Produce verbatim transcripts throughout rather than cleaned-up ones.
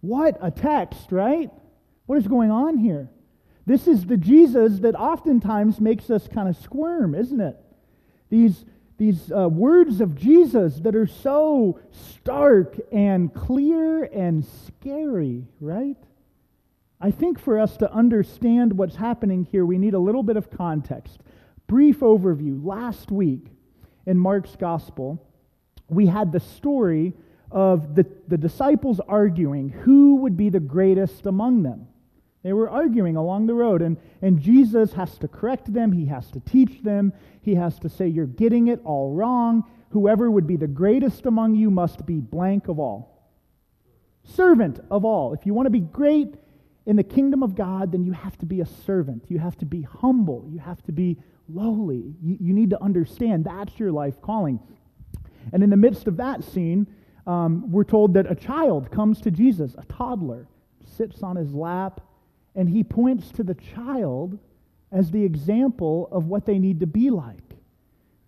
What a text, right? What is going on here? This is the Jesus that oftentimes makes us kind of squirm, isn't it? These these uh, words of Jesus that are so stark and clear and scary, right? I think for us to understand what's happening here, we need a little bit of context. Brief overview. Last week in Mark's Gospel, we had the story of the, the disciples arguing who would be the greatest among them. They were arguing along the road, and, and Jesus has to correct them. He has to teach them. He has to say, you're getting it all wrong. Whoever would be the greatest among you must be blank of all. Servant of all. If you want to be great in the kingdom of God, then you have to be a servant. You have to be humble. You have to be lowly. You, you need to understand that's your life calling. And in the midst of that scene, um, we're told that a child comes to Jesus, a toddler, sits on his lap, and he points to the child as the example of what they need to be like.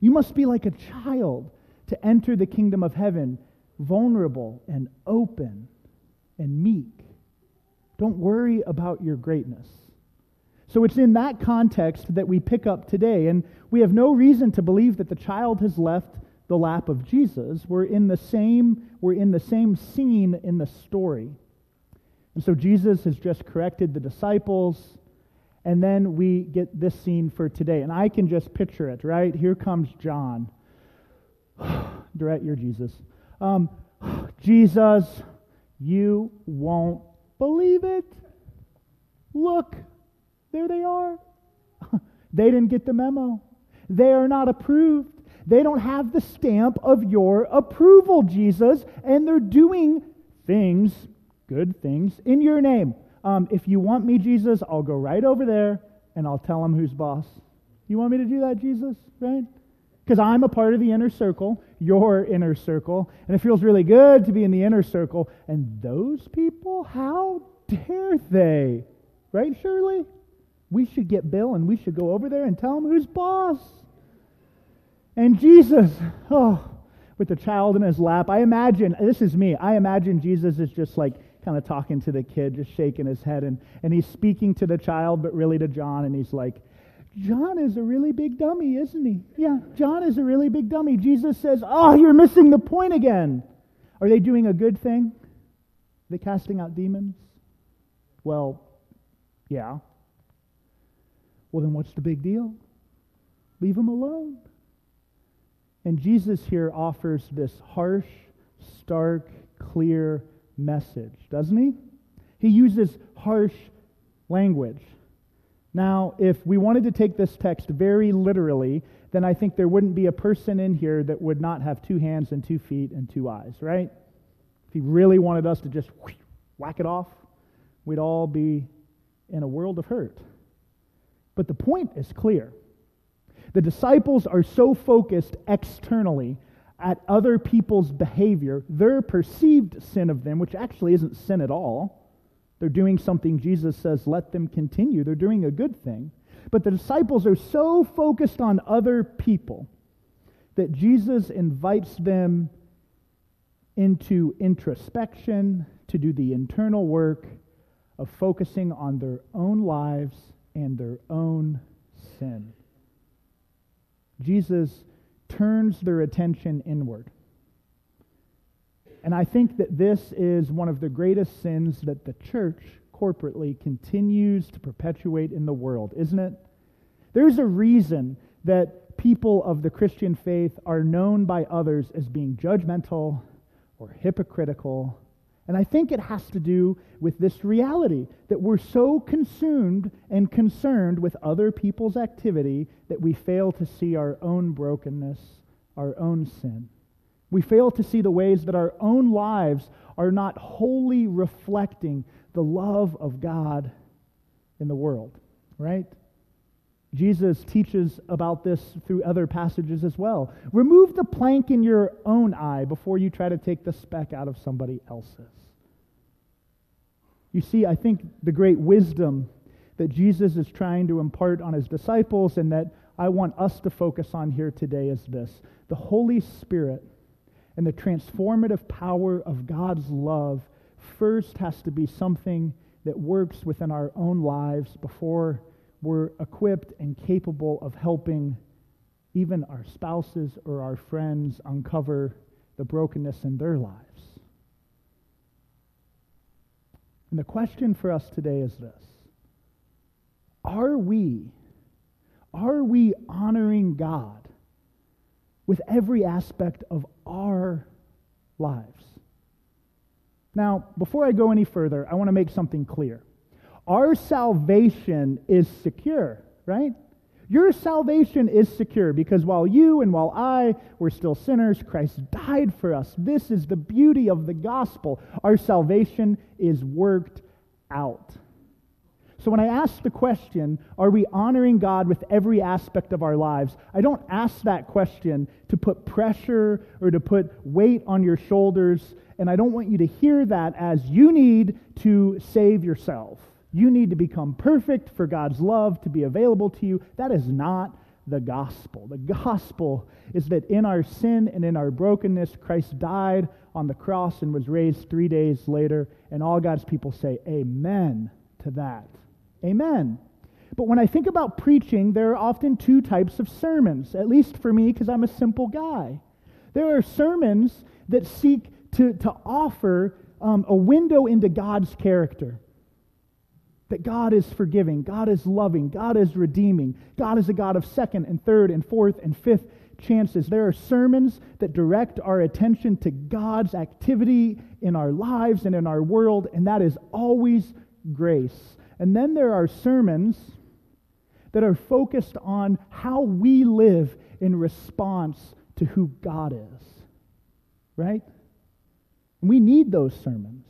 You must be like a child to enter the kingdom of heaven, vulnerable and open and meek. Don't worry about your greatness. So it's in that context that we pick up today, and we have no reason to believe that the child has left the lap of Jesus. We're in the same, we're in the same scene in the story. And so Jesus has just corrected the disciples, and then we get this scene for today. And I can just picture it, right? Here comes John. Direct your Jesus. Um, Jesus, you won't believe it. Look, there they are. They didn't get the memo. They are not approved. They don't have the stamp of your approval, Jesus, and they're doing things, good things, in your name. Um, if you want me, Jesus, I'll go right over there and I'll tell them who's boss. You want me to do that, Jesus? Right? Because I'm a part of the inner circle, your inner circle, and it feels really good to be in the inner circle. And those people, how dare they? Right, Shirley? We should get Bill and we should go over there and tell them who's boss. And Jesus, oh, with the child in his lap, I imagine, this is me, I imagine Jesus is just like, kind of talking to the kid, just shaking his head, and, and he's speaking to the child, but really to John, and he's like, John is a really big dummy, isn't he? Yeah, John is a really big dummy. Jesus says, oh, you're missing the point again. Are they doing a good thing? Are they casting out demons? Well, yeah. Well, then what's the big deal? Leave them alone. And Jesus here offers this harsh, stark, clear message, doesn't he? He uses harsh language. Now, if we wanted to take this text very literally, then I think there wouldn't be a person in here that would not have two hands and two feet and two eyes, right? If he really wanted us to just whack it off, we'd all be in a world of hurt. But the point is clear. The disciples are so focused externally at other people's behavior, their perceived sin of them, which actually isn't sin at all. They're doing something Jesus says, let them continue. They're doing a good thing. But the disciples are so focused on other people that Jesus invites them into introspection to do the internal work of focusing on their own lives and their own sin. Jesus turns their attention inward. And I think that this is one of the greatest sins that the church corporately continues to perpetuate in the world, isn't it? There's a reason that people of the Christian faith are known by others as being judgmental or hypocritical. And I think it has to do with this reality that we're so consumed and concerned with other people's activity that we fail to see our own brokenness, our own sin. We fail to see the ways that our own lives are not wholly reflecting the love of God in the world, right? Jesus teaches about this through other passages as well. Remove the plank in your own eye before you try to take the speck out of somebody else's. You see, I think the great wisdom that Jesus is trying to impart on his disciples and that I want us to focus on here today is this. The Holy Spirit and the transformative power of God's love first has to be something that works within our own lives before we're equipped and capable of helping even our spouses or our friends uncover the brokenness in their lives. And the question for us today is this: Are we, are we honoring God with every aspect of our lives? Now, before I go any further, I want to make something clear. Our salvation is secure, right? Your salvation is secure because while you and while I were still sinners, Christ died for us. This is the beauty of the gospel. Our salvation is worked out. So when I ask the question, are we honoring God with every aspect of our lives? I don't ask that question to put pressure or to put weight on your shoulders, and I don't want you to hear that as you need to save yourself. You need to become perfect for God's love to be available to you. That is not the gospel. The gospel is that in our sin and in our brokenness, Christ died on the cross and was raised three days later, and all God's people say amen to that. Amen. But when I think about preaching, there are often two types of sermons, at least for me, because I'm a simple guy. There are sermons that seek to, to offer um, a window into God's character. That God is forgiving, God is loving, God is redeeming, God is a God of second and third and fourth and fifth chances. There are sermons that direct our attention to God's activity in our lives and in our world, and that is always grace. And then there are sermons that are focused on how we live in response to who God is, right? We need those sermons.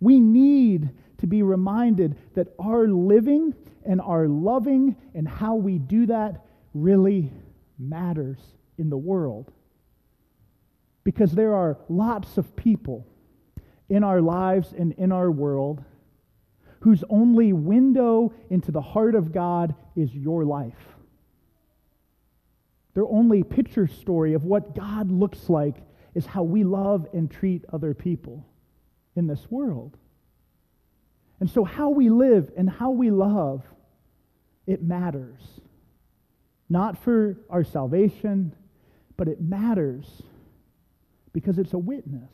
We need to be reminded that our living and our loving and how we do that really matters in the world. Because there are lots of people in our lives and in our world whose only window into the heart of God is your life. Their only picture story of what God looks like is how we love and treat other people in this world. And so how we live and how we love, it matters. Not for our salvation, but it matters because it's a witness,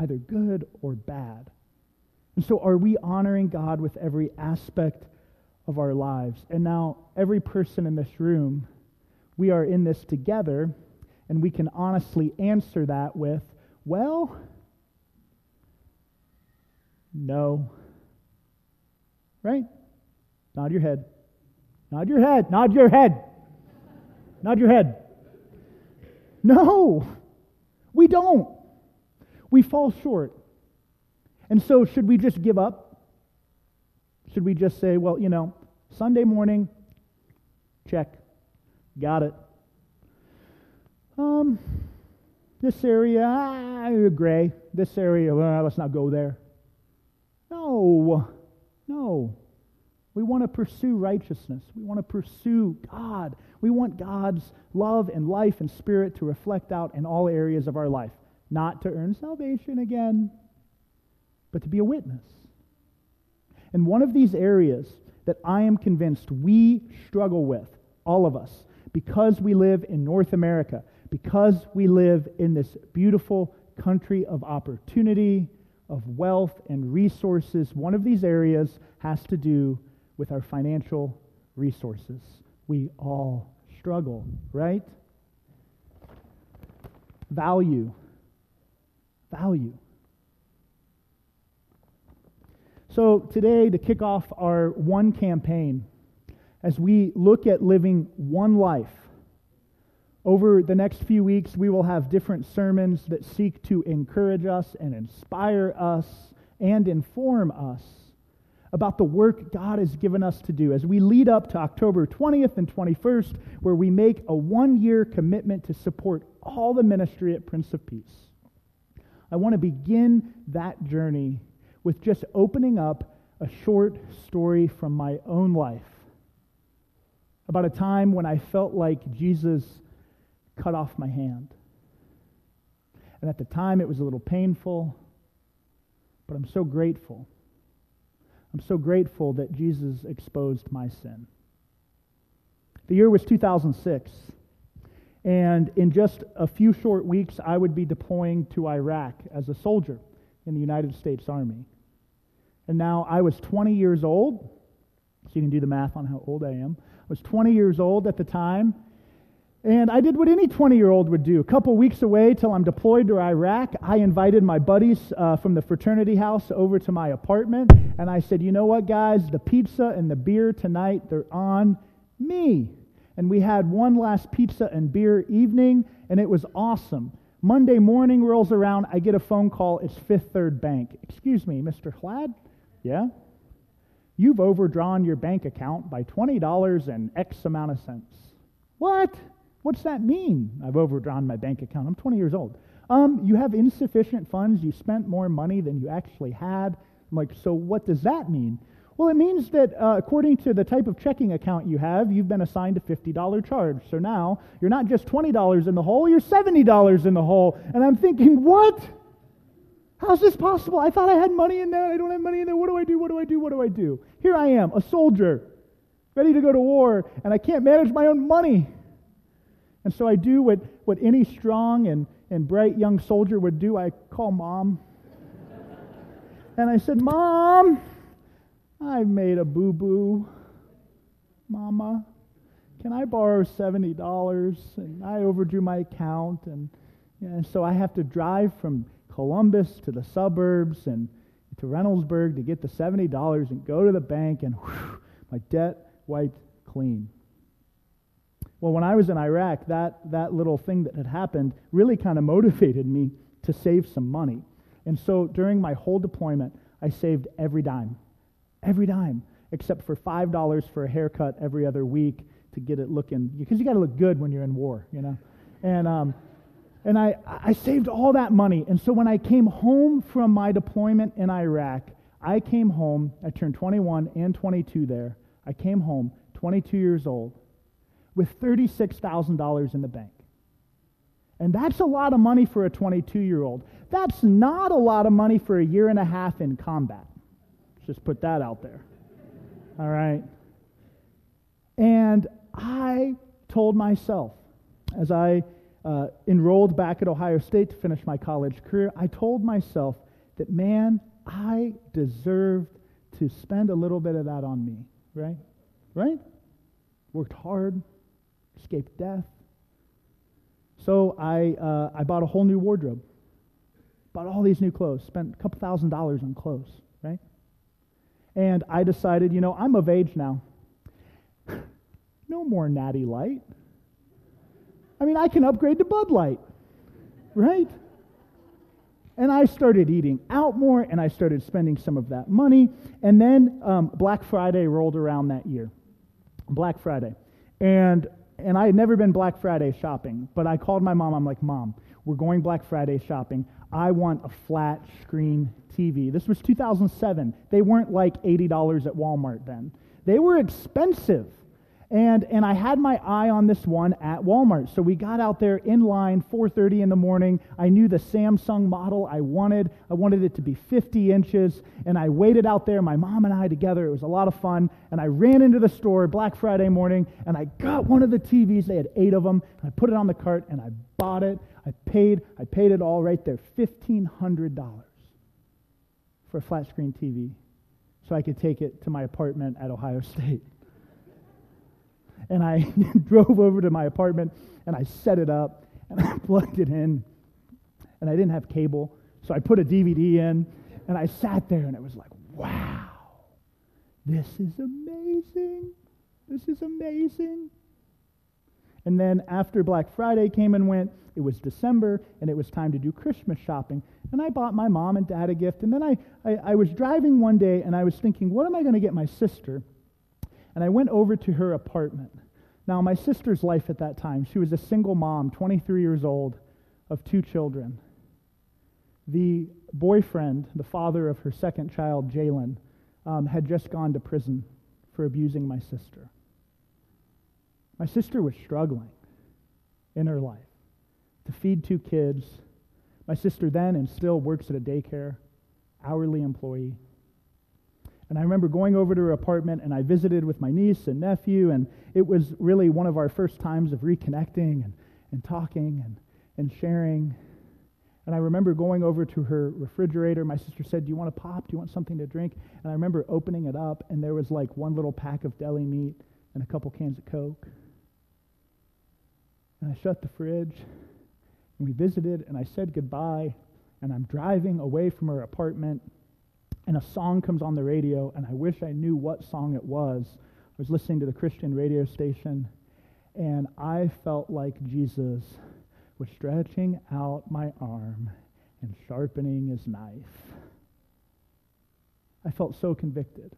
either good or bad. And so are we honoring God with every aspect of our lives? And now every person in this room, we are in this together, and we can honestly answer that with, well, no. Right? Nod your head. Nod your head. Nod your head. Nod your head. No, we don't. We fall short. And so should we just give up? Should we just say, well, you know, Sunday morning, check. Got it. Um, this area, I agree. This area, well, let's not go there. No, no. We want to pursue righteousness. We want to pursue God. We want God's love and life and spirit to reflect out in all areas of our life. Not to earn salvation again, but to be a witness. And one of these areas that I am convinced we struggle with, all of us, because we live in North America, because we live in this beautiful country of opportunity, of wealth and resources, one of these areas has to do with our financial resources. We all struggle, right? Value. Value. So today, to kick off our ONE campaign, as we look at living one life, over the next few weeks, we will have different sermons that seek to encourage us and inspire us and inform us about the work God has given us to do as we lead up to October twentieth and twenty-first, where we make a one-year commitment to support all the ministry at Prince of Peace. I want to begin that journey with just opening up a short story from my own life about a time when I felt like Jesus cut off my hand. And at the time, it was a little painful. But I'm so grateful. I'm so grateful that Jesus exposed my sin. The year was two thousand six, and in just a few short weeks, I would be deploying to Iraq as a soldier in the United States Army. And now I was twenty years old, so you can do the math on how old I am. I was twenty years old at the time, and I did what any twenty-year-old would do. A couple weeks away till I'm deployed to Iraq, I invited my buddies uh, from the fraternity house over to my apartment, and I said, you know what, guys, the pizza and the beer tonight, they're on me. And we had one last pizza and beer evening, and it was awesome. Monday morning rolls around, I get a phone call, it's Fifth Third Bank. Excuse me, Mister Hlad? Yeah? You've overdrawn your bank account by twenty dollars and X amount of cents. What? What's that mean? I've overdrawn my bank account. I'm twenty years old. Um, you have insufficient funds. You spent more money than you actually had. I'm like, so what does that mean? Well, it means that uh, according to the type of checking account you have, you've been assigned a fifty dollars charge. So now you're not just twenty dollars in the hole, you're seventy dollars in the hole. And I'm thinking, what? How's this possible? I thought I had money in there. I don't have money in there. What do I do? What do I do? What do I do? Here I am, a soldier, ready to go to war, and I can't manage my own money. And so I do what, what any strong and, and bright young soldier would do. I call Mom. And I said, Mom, I made a boo-boo. Mama, can I borrow seventy dollars? And I overdrew my account. And, and so I have to drive from Columbus to the suburbs and to Reynoldsburg to get the seventy dollars and go to the bank. And whew, my debt wiped clean. Well, when I was in Iraq, that, that little thing that had happened really kind of motivated me to save some money. And so during my whole deployment, I saved every dime, every dime, except for five dollars for a haircut every other week to get it looking, because you got to look good when you're in war, you know. And um, and I, I saved all that money. And so when I came home from my deployment in Iraq, I came home, I turned twenty-one and twenty-two there. I came home, twenty-two years old, with thirty-six thousand dollars in the bank. And that's a lot of money for a twenty-two-year-old. That's not a lot of money for a year and a half in combat. Let's just put that out there. All right? And I told myself, as I uh, enrolled back at Ohio State to finish my college career, I told myself that, man, I deserved to spend a little bit of that on me. Right? Right? Worked hard. Escaped death. So I uh, I bought a whole new wardrobe, bought all these new clothes, spent a couple thousand dollars on clothes, right? And I decided, you know, I'm of age now. No more Natty Light. I mean, I can upgrade to Bud Light, right? And I started eating out more, and I started spending some of that money. And then um, Black Friday rolled around that year, Black Friday, and And I had never been Black Friday shopping, but I called my mom. I'm like, Mom, we're going Black Friday shopping. I want a flat screen T V. This was two thousand seven. They weren't like eighty dollars at Walmart then. They were expensive. And and I had my eye on this one at Walmart. So we got out there in line, four thirty in the morning. I knew the Samsung model I wanted. I wanted it to be fifty inches. And I waited out there, my mom and I together. It was a lot of fun. And I ran into the store Black Friday morning, and I got one of the T Vs. They had eight of them. And I put it on the cart, and I bought it. I paid. I paid it all right there, fifteen hundred dollars for a flat screen T V so I could take it to my apartment at Ohio State. And I drove over to my apartment, and I set it up, and I plugged it in, and I didn't have cable, so I put a D V D in, and I sat there, and it was like, wow, this is amazing. This is amazing. And then after Black Friday came and went, it was December, and it was time to do Christmas shopping, and I bought my mom and dad a gift, and then I, I, I was driving one day, and I was thinking, what am I going to get my sister? And I went over to her apartment. Now, my sister's life at that time, she was a single mom, twenty-three years old, of two children. The boyfriend, the father of her second child, Jalen, um, had just gone to prison for abusing my sister. My sister was struggling in her life to feed two kids. My sister then and still works at a daycare, hourly employee. And I remember going over to her apartment, and I visited with my niece and nephew, and it was really one of our first times of reconnecting and, and talking and, and sharing. And I remember going over to her refrigerator. My sister said, "Do you want a pop? Do you want something to drink?" And I remember opening it up, and there was like one little pack of deli meat and a couple cans of Coke. And I shut the fridge, and we visited, and I said goodbye, and I'm driving away from her apartment, and a song comes on the radio, and I wish I knew what song it was. I was listening to the Christian radio station, and I felt like Jesus was stretching out my arm and sharpening his knife. I felt so convicted.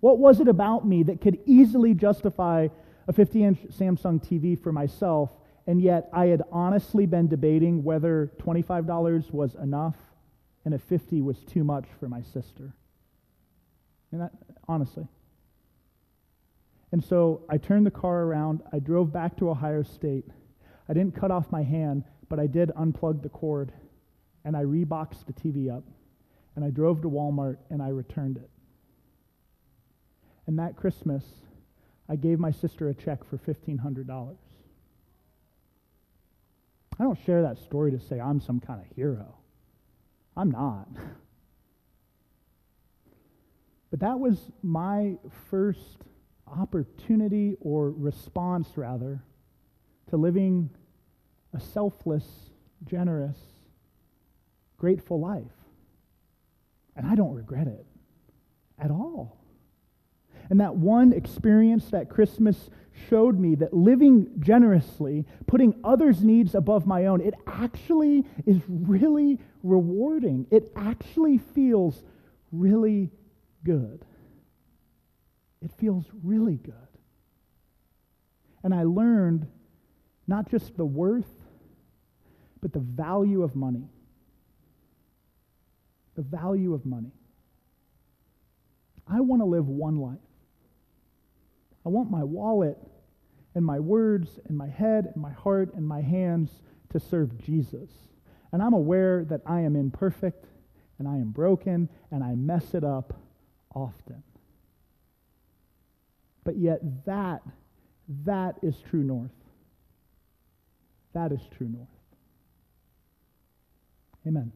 What was it about me that could easily justify a fifty-inch Samsung T V for myself, and yet I had honestly been debating whether twenty-five dollars was enough and if fifty dollars was too much for my sister? And that, honestly. And so I turned the car around. I drove back to Ohio State. I didn't cut off my hand, but I did unplug the cord, and I reboxed the T V up, and I drove to Walmart, and I returned it. And that Christmas, I gave my sister a check for fifteen hundred dollars. I don't share that story to say I'm some kind of hero. I'm not. But that was my first opportunity, or response, rather, to living a selfless, generous, grateful life. And I don't regret it at all. And that one experience, that Christmas, showed me that living generously, putting others' needs above my own, it actually is really rewarding. It actually feels really good. It feels really good. And I learned not just the worth, but the value of money. The value of money. I want to live one life. I want my wallet and my words and my head and my heart and my hands to serve Jesus. And I'm aware that I am imperfect and I am broken and I mess it up often. But yet that, that is true north. That is true north. Amen.